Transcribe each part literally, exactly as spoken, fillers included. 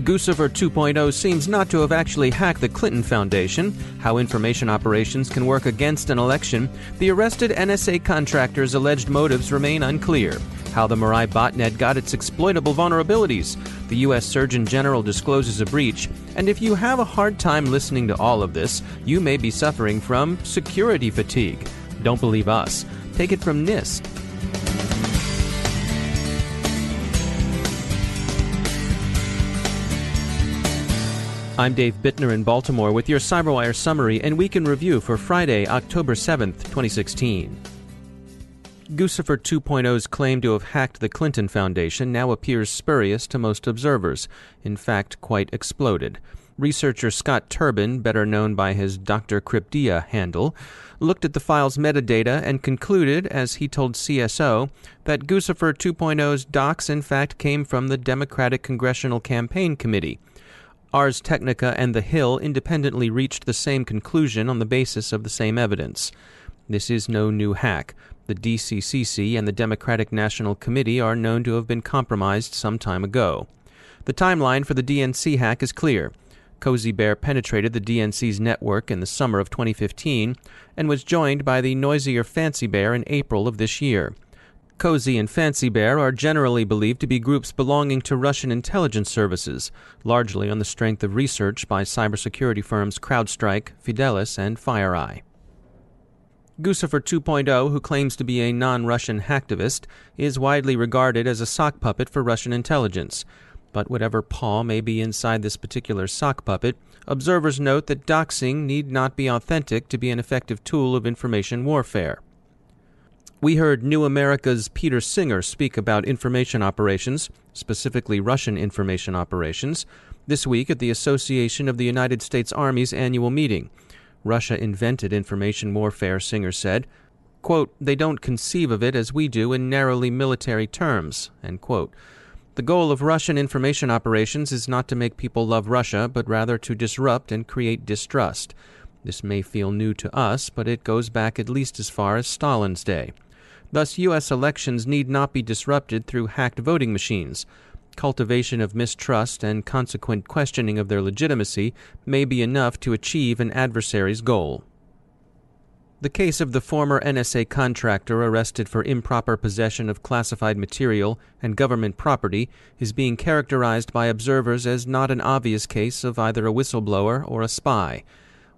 Guccifer two point oh seems not to have actually hacked the Clinton Foundation, how information operations can work against an election, the arrested N S A contractors' alleged motives remain unclear, how the Mirai botnet got its exploitable vulnerabilities, the U S Surgeon General discloses a breach, and if you have a hard time listening to all of this, you may be suffering from security fatigue. Don't believe us. Take it from NIST. I'm Dave Bittner in Baltimore with your CyberWire Summary and Week in Review for Friday, October seventh, twenty sixteen. Guccifer two point oh's claim to have hacked the Clinton Foundation now appears spurious to most observers, in fact, quite exploded. Researcher Scott Turbin, better known by his Doctor Cryptia handle, looked at the file's metadata and concluded, as he told C S O, that Guccifer two point oh's docs in fact came from the Democratic Congressional Campaign Committee. Ars Technica and The Hill independently reached the same conclusion on the basis of the same evidence. This is no new hack. The D C C C and the Democratic National Committee are known to have been compromised some time ago. The timeline for the D N C hack is clear. Cozy Bear penetrated the D N C's network in the summer of twenty fifteen and was joined by the noisier Fancy Bear in April of this year. Cozy and Fancy Bear are generally believed to be groups belonging to Russian intelligence services, largely on the strength of research by cybersecurity firms CrowdStrike, Fidelis, and FireEye. Guccifer two point oh, who claims to be a non-Russian hacktivist, is widely regarded as a sock puppet for Russian intelligence. But whatever paw may be inside this particular sock puppet, observers note that doxing need not be authentic to be an effective tool of information warfare. We heard New America's Peter Singer speak about information operations, specifically Russian information operations, this week at the Association of the United States Army's annual meeting. Russia invented information warfare, Singer said. Quote, they don't conceive of it as we do in narrowly military terms, end quote. The goal of Russian information operations is not to make people love Russia, but rather to disrupt and create distrust. This may feel new to us, but it goes back at least as far as Stalin's day. Thus, U S elections need not be disrupted through hacked voting machines. Cultivation of mistrust and consequent questioning of their legitimacy may be enough to achieve an adversary's goal. The case of the former N S A contractor arrested for improper possession of classified material and government property is being characterized by observers as not an obvious case of either a whistleblower or a spy.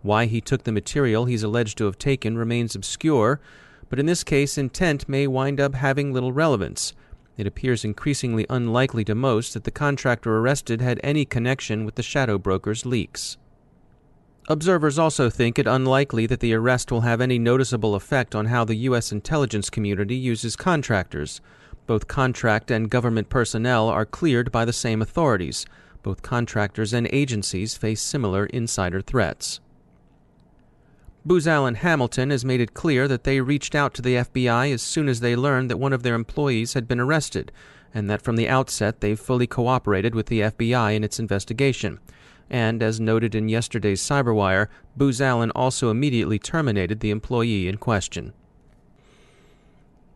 Why he took the material he's alleged to have taken remains obscure, but in this case, intent may wind up having little relevance. It appears increasingly unlikely to most that the contractor arrested had any connection with the Shadow Brokers' leaks. Observers also think it unlikely that the arrest will have any noticeable effect on how the U S intelligence community uses contractors. Both contract and government personnel are cleared by the same authorities. Both contractors and agencies face similar insider threats. Booz Allen Hamilton has made it clear that they reached out to the F B I as soon as they learned that one of their employees had been arrested, and that from the outset they've fully cooperated with the F B I in its investigation. And, as noted in yesterday's CyberWire, Booz Allen also immediately terminated the employee in question.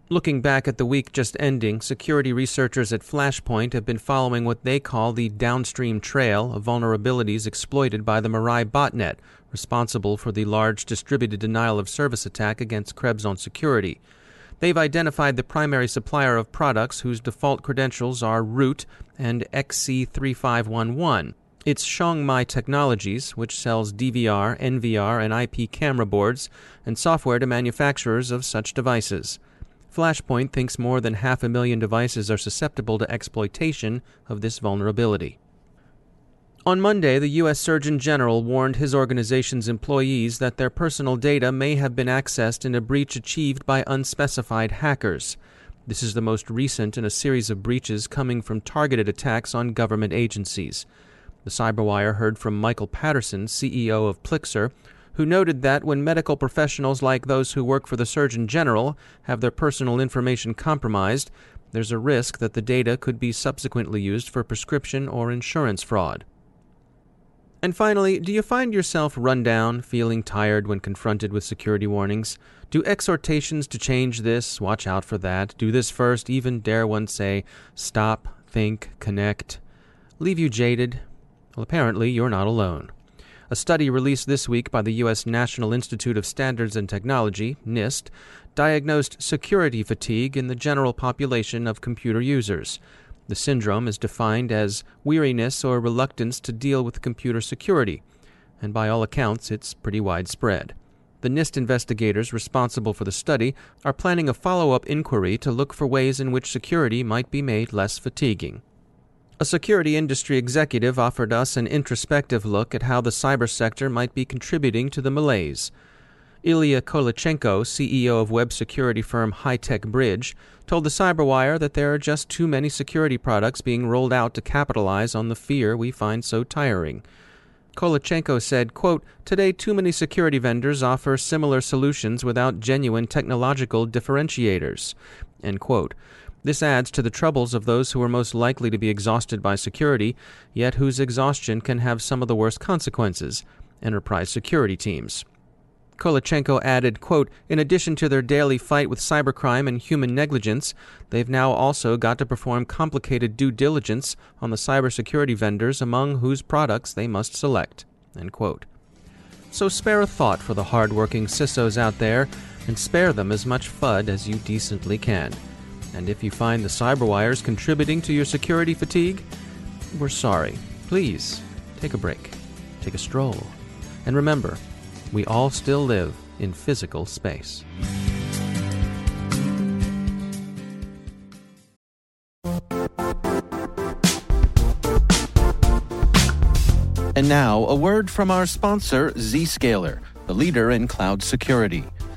Looking back at the week just ending, security researchers at Flashpoint have been following what they call the downstream trail of vulnerabilities exploited by the Mirai botnet, responsible for the large distributed denial-of-service attack against Krebs on Security. They've identified the primary supplier of products whose default credentials are root and X C three five one one. It's Shongmai Technologies, which sells D V R, N V R, and I P camera boards and software to manufacturers of such devices. Flashpoint thinks more than half a million devices are susceptible to exploitation of this vulnerability. On Monday, the U S Surgeon General warned his organization's employees that their personal data may have been accessed in a breach achieved by unspecified hackers. This is the most recent in a series of breaches coming from targeted attacks on government agencies. The CyberWire heard from Michael Patterson, C E O of Plixer, who noted that when medical professionals like those who work for the Surgeon General have their personal information compromised, there's a risk that the data could be subsequently used for prescription or insurance fraud. And finally, do you find yourself run down, feeling tired when confronted with security warnings? Do exhortations to change this, watch out for that, do this first, even dare one say, stop, think, connect, leave you jaded? Well, apparently you're not alone. A study released this week by the U S National Institute of Standards and Technology, NIST, diagnosed security fatigue in the general population of computer users. The syndrome is defined as weariness or reluctance to deal with computer security, and by all accounts, it's pretty widespread. The NIST investigators responsible for the study are planning a follow-up inquiry to look for ways in which security might be made less fatiguing. A security industry executive offered us an introspective look at how the cyber sector might be contributing to the malaise. Ilya Kolachenko, C E O of web security firm High Tech Bridge, told the CyberWire that there are just too many security products being rolled out to capitalize on the fear we find so tiring. Kolachenko said, quote, "Today too many security vendors offer similar solutions without genuine technological differentiators," end quote. This adds to the troubles of those who are most likely to be exhausted by security, yet whose exhaustion can have some of the worst consequences, enterprise security teams. Kolachenko added, quote, "In addition to their daily fight with cybercrime and human negligence, they've now also got to perform complicated due diligence on the cybersecurity vendors among whose products they must select," end quote. So spare a thought for the hard-working C I S Os out there, and spare them as much F U D as you decently can. And if you find the CyberWires contributing to your security fatigue, we're sorry. Please, take a break, take a stroll, and remember, we all still live in physical space. And now, a word from our sponsor, Zscaler, the leader in cloud security.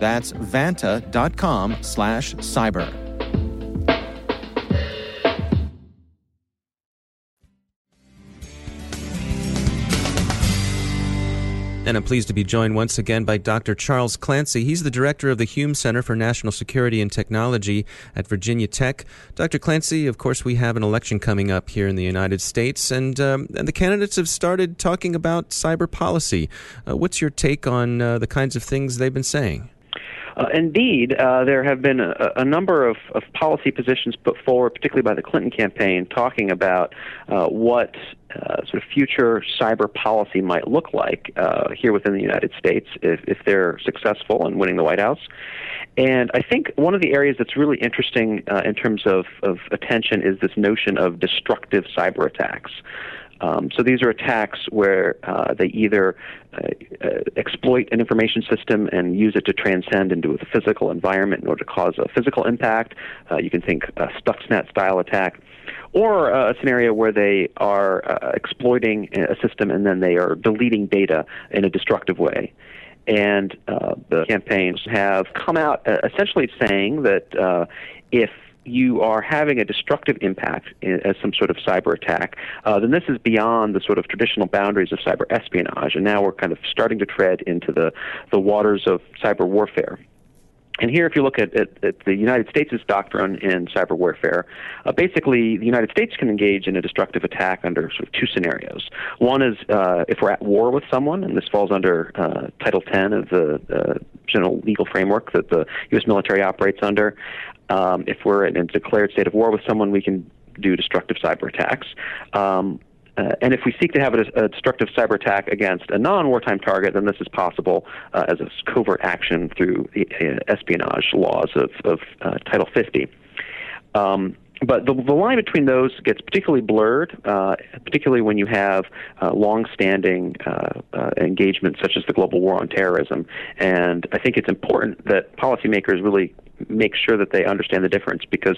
That's vanta.com slash cyber. And I'm pleased to be joined once again by Doctor Charles Clancy. He's the director of the Hume Center for National Security and Technology at Virginia Tech. Doctor Clancy, of course, we have an election coming up here in the United States, and um, and the candidates have started talking about cyber policy. Uh, what's your take on uh, the kinds of things they've been saying? Uh, indeed, uh, there have been a, a number of, of policy positions put forward, particularly by the Clinton campaign, talking about uh, what uh, sort of future cyber policy might look like uh, here within the United States if, if they're successful in winning the White House. And I think one of the areas that's really interesting uh, in terms of, of attention is this notion of destructive cyber attacks. Um, so these are attacks where uh, they either uh, uh, exploit an information system and use it to transcend into the physical environment in order to cause a physical impact. Uh, you can think a Stuxnet-style attack. Or uh, a scenario where they are uh, exploiting a system and then they are deleting data in a destructive way. And uh, the campaigns have come out uh, essentially saying that uh, if you are having a destructive impact in, as some sort of cyber attack, uh, then this is beyond the sort of traditional boundaries of cyber espionage. And now we're kind of starting to tread into the, the waters of cyber warfare. And here, if you look at, at, at the United States' doctrine in cyber warfare, uh, basically the United States can engage in a destructive attack under sort of two scenarios. One is uh, if we're at war with someone, and this falls under uh, Title ten of the uh, general legal framework that the U S military operates under. Um, if we're in a declared state of war with someone, we can do destructive cyber attacks. Um, Uh, and if we seek to have a, a destructive cyber attack against a non-wartime target, then this is possible uh, as a covert action through the uh, espionage laws of, of uh, Title fifty. Um, but the, the line between those gets particularly blurred, uh, particularly when you have uh, long-standing uh, uh, engagements such as the global war on terrorism. And I think it's important that policymakers really make sure that they understand the difference, because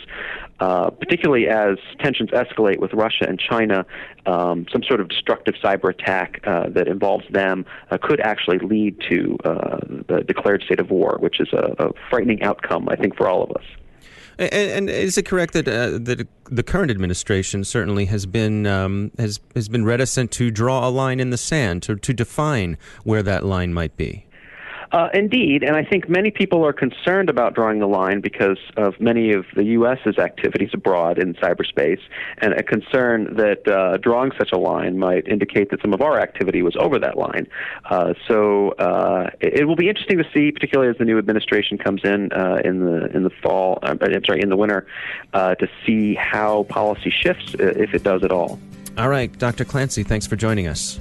uh, particularly as tensions escalate with Russia and China, um, some sort of destructive cyber attack uh, that involves them uh, could actually lead to uh, the declared state of war, which is a, a frightening outcome, I think, for all of us. And, and is it correct that uh, that the current administration certainly has been um, has has been reticent to draw a line in the sand, to to define where that line might be? Uh, indeed, and I think many people are concerned about drawing the line because of many of the U S's activities abroad in cyberspace, and a concern that uh, drawing such a line might indicate that some of our activity was over that line. Uh, so uh, it, it will be interesting to see, particularly as the new administration comes in uh, in the in the fall. Uh, I'm sorry, in the winter, uh, to see how policy shifts, if it does at all. All right, Doctor Clancy, thanks for joining us.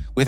With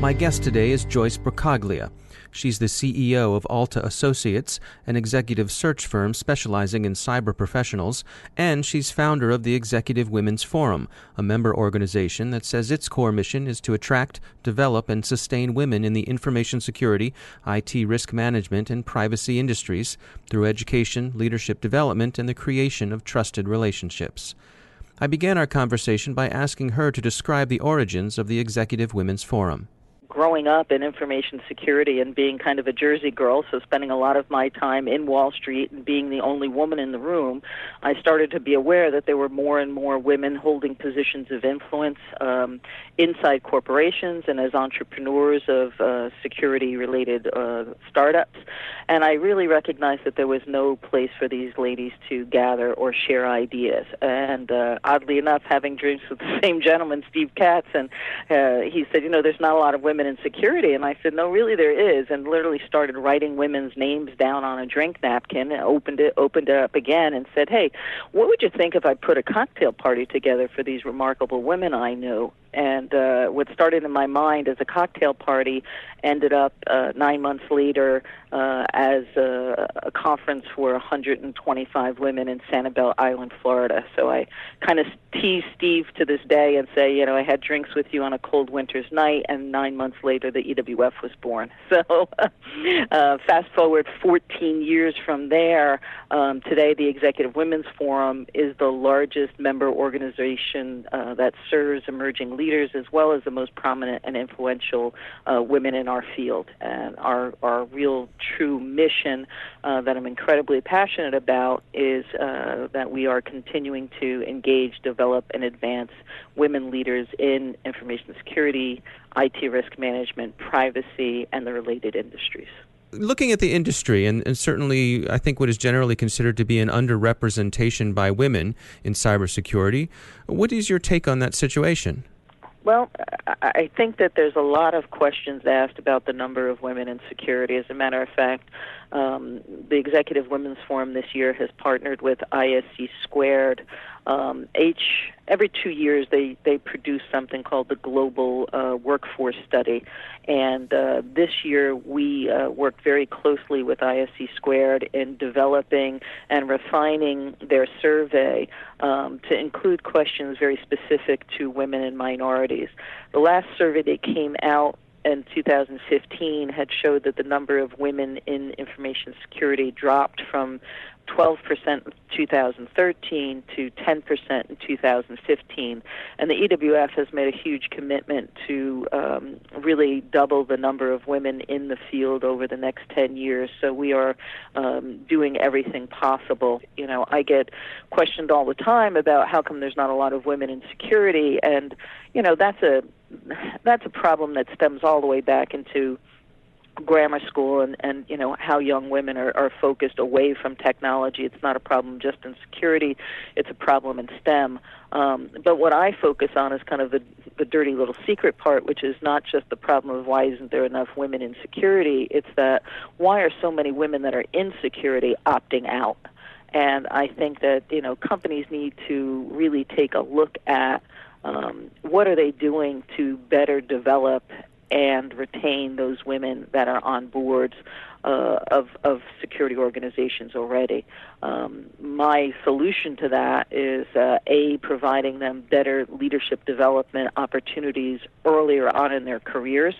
My guest today is Joyce Brocaglia. She's the C E O of Alta Associates, an executive search firm specializing in cyber professionals, and she's founder of the Executive Women's Forum, a member organization that says its core mission is to attract, develop, and sustain women in the information security, I T risk management, and privacy industries through education, leadership development, and the creation of trusted relationships. I began our conversation by asking her to describe the origins of the Executive Women's Forum. Growing up in information security and being kind of a Jersey girl, so spending a lot of my time in Wall Street and being the only woman in the room, I started to be aware that there were more and more women holding positions of influence um, inside corporations and as entrepreneurs of uh, security-related uh, startups. And I really recognized that there was no place for these ladies to gather or share ideas. And uh, oddly enough, having drinks with the same gentleman, Steve Katz, and uh, he said, you know, there's not a lot of women in security, and I said, no, really there is, and literally started writing women's names down on a drink napkin, and opened it, opened it up again, and said, hey, what would you think if I put a cocktail party together for these remarkable women I knew? And uh, what started in my mind as a cocktail party ended up uh, nine months later uh, as a, a conference for one hundred twenty-five women in Sanibel Island, Florida. So I kind of tease Steve to this day and say, you know, I had drinks with you on a cold winter's night, and nine months later, the E W F was born. So uh, fast forward fourteen years from there, um, today the Executive Women's Forum is the largest member organization uh, that serves emerging leaders as well as the most prominent and influential uh, women in our field. And our, our real true mission uh, that I'm incredibly passionate about is uh, that we are continuing to engage, develop, and advance women leaders in information security, I T risk management, privacy, and the related industries. Looking at the industry, and, and certainly I think what is generally considered to be an underrepresentation by women in cybersecurity, what is your take on that situation? Well, I think that there's a lot of questions asked about the number of women in security. As a matter of fact, um, the Executive Women's Forum this year has partnered with I S C Squared. Um, each, every two years, they, they produce something called the Global uh, Workforce Study. And uh, this year, we uh, worked very closely with I S C Squared in developing and refining their survey um, to include questions very specific to women and minorities. The last survey that came out in two thousand fifteen had showed that the number of women in information security dropped from twelve percent in two thousand thirteen to ten percent in two thousand fifteen. And the E W F has made a huge commitment to um, really double the number of women in the field over the next ten years. So we are um, doing everything possible. You know, I get questioned all the time about how come there's not a lot of women in security. And, you know, that's a, that's a problem that stems all the way back into grammar school and, and you know, how young women are, are focused away from technology. It's not a problem just in security. It's a problem in STEM. Um, but what I focus on is kind of the, the dirty little secret part, which is not just the problem of why isn't there enough women in security. It's that why are so many women that are in security opting out? And I think that, you know, companies need to really take a look at um, what are they doing to better develop and retain those women that are on boards uh, of, of security organizations already. Um, my solution to that is, uh, A, providing them better leadership development opportunities earlier on in their careers.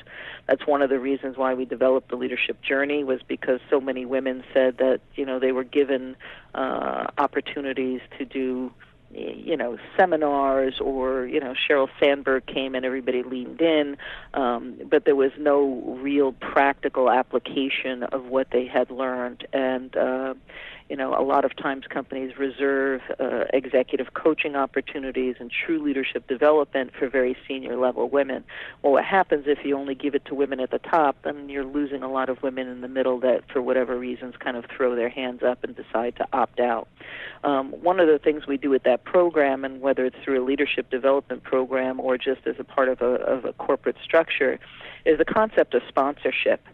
That's one of the reasons why we developed the leadership journey, was because so many women said that, you know, they were given uh, opportunities to do you know, seminars, or, you know, Sheryl Sandberg came and everybody leaned in, um, but there was no real practical application of what they had learned. And, uh, you know, a lot of times companies reserve uh, executive coaching opportunities and true leadership development for very senior level women. Well, what happens if you only give it to women at the top? Then you're losing a lot of women in the middle that, for whatever reasons, kind of throw their hands up and decide to opt out. Um, one of the things we do at that program, and whether it's through a leadership development program or just as a part of a, of a corporate structure, is the concept of sponsorship.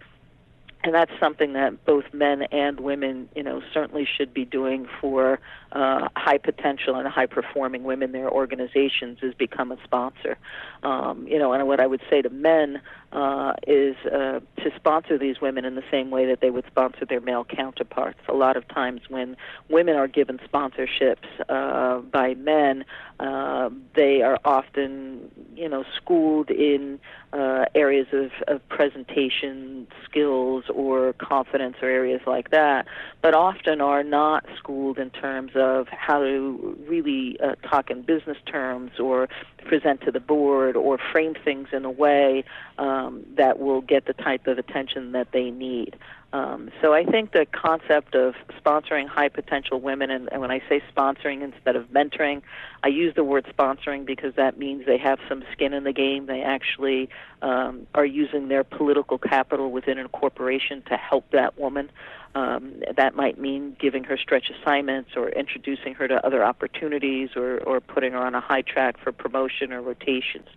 And that's something that both men and women, you know, certainly should be doing for uh, high potential and high performing women in their organizations, is become a sponsor. Um, you know, and what I would say to men uh, is uh, to sponsor these women in the same way that they would sponsor their male counterparts. A lot of times when women are given sponsorships uh, by men, uh, they are often, you know, schooled in uh, areas of, of presentation skills or confidence or areas like that, but often are not schooled in terms of how to really uh, talk in business terms or present to the board or frame things in a way um, that will get the type of attention that they need. Um, so I think the concept of sponsoring high potential women, and, and when I say sponsoring instead of mentoring, I use the word sponsoring because that means they have some skin in the game. They actually um, are using their political capital within a corporation to help that woman. Um, that might mean giving her stretch assignments or introducing her to other opportunities, or, or putting her on a high track for promotion or rotations.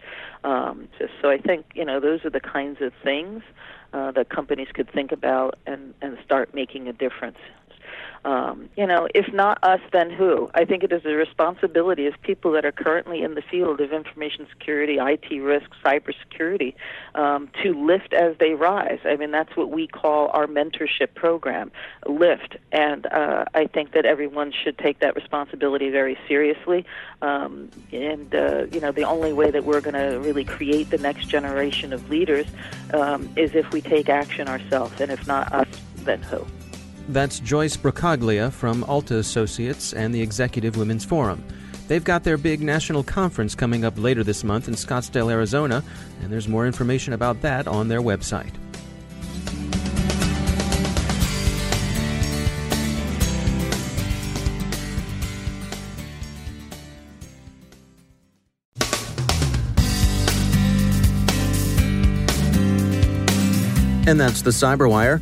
Um, so, so I think, you know, those are the kinds of things uh, that companies could think about and, and start making a difference. Um, you know, if not us, then who? I think it is the responsibility of people that are currently in the field of information security, I T risk, cybersecurity, um, to lift as they rise. I mean, that's what we call our mentorship program, LIFT. And uh, I think that everyone should take that responsibility very seriously. Um, and, uh, you know, the only way that we're going to really create the next generation of leaders um, is if we take action ourselves. And if not us, then who? That's Joyce Brocaglia from Alta Associates and the Executive Women's Forum. They've got their big national conference coming up later this month in Scottsdale, Arizona, and there's more information about that on their website. And that's the CyberWire.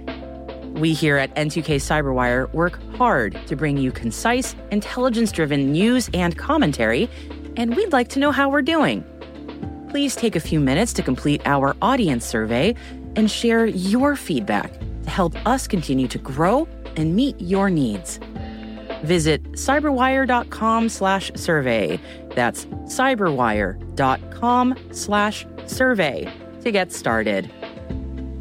We here at N two K CyberWire work hard to bring you concise, intelligence-driven news and commentary, and we'd like to know how we're doing. Please take a few minutes to complete our audience survey and share your feedback to help us continue to grow and meet your needs. Visit cyberwire.com slash survey. That's cyberwire.com slash survey to get started.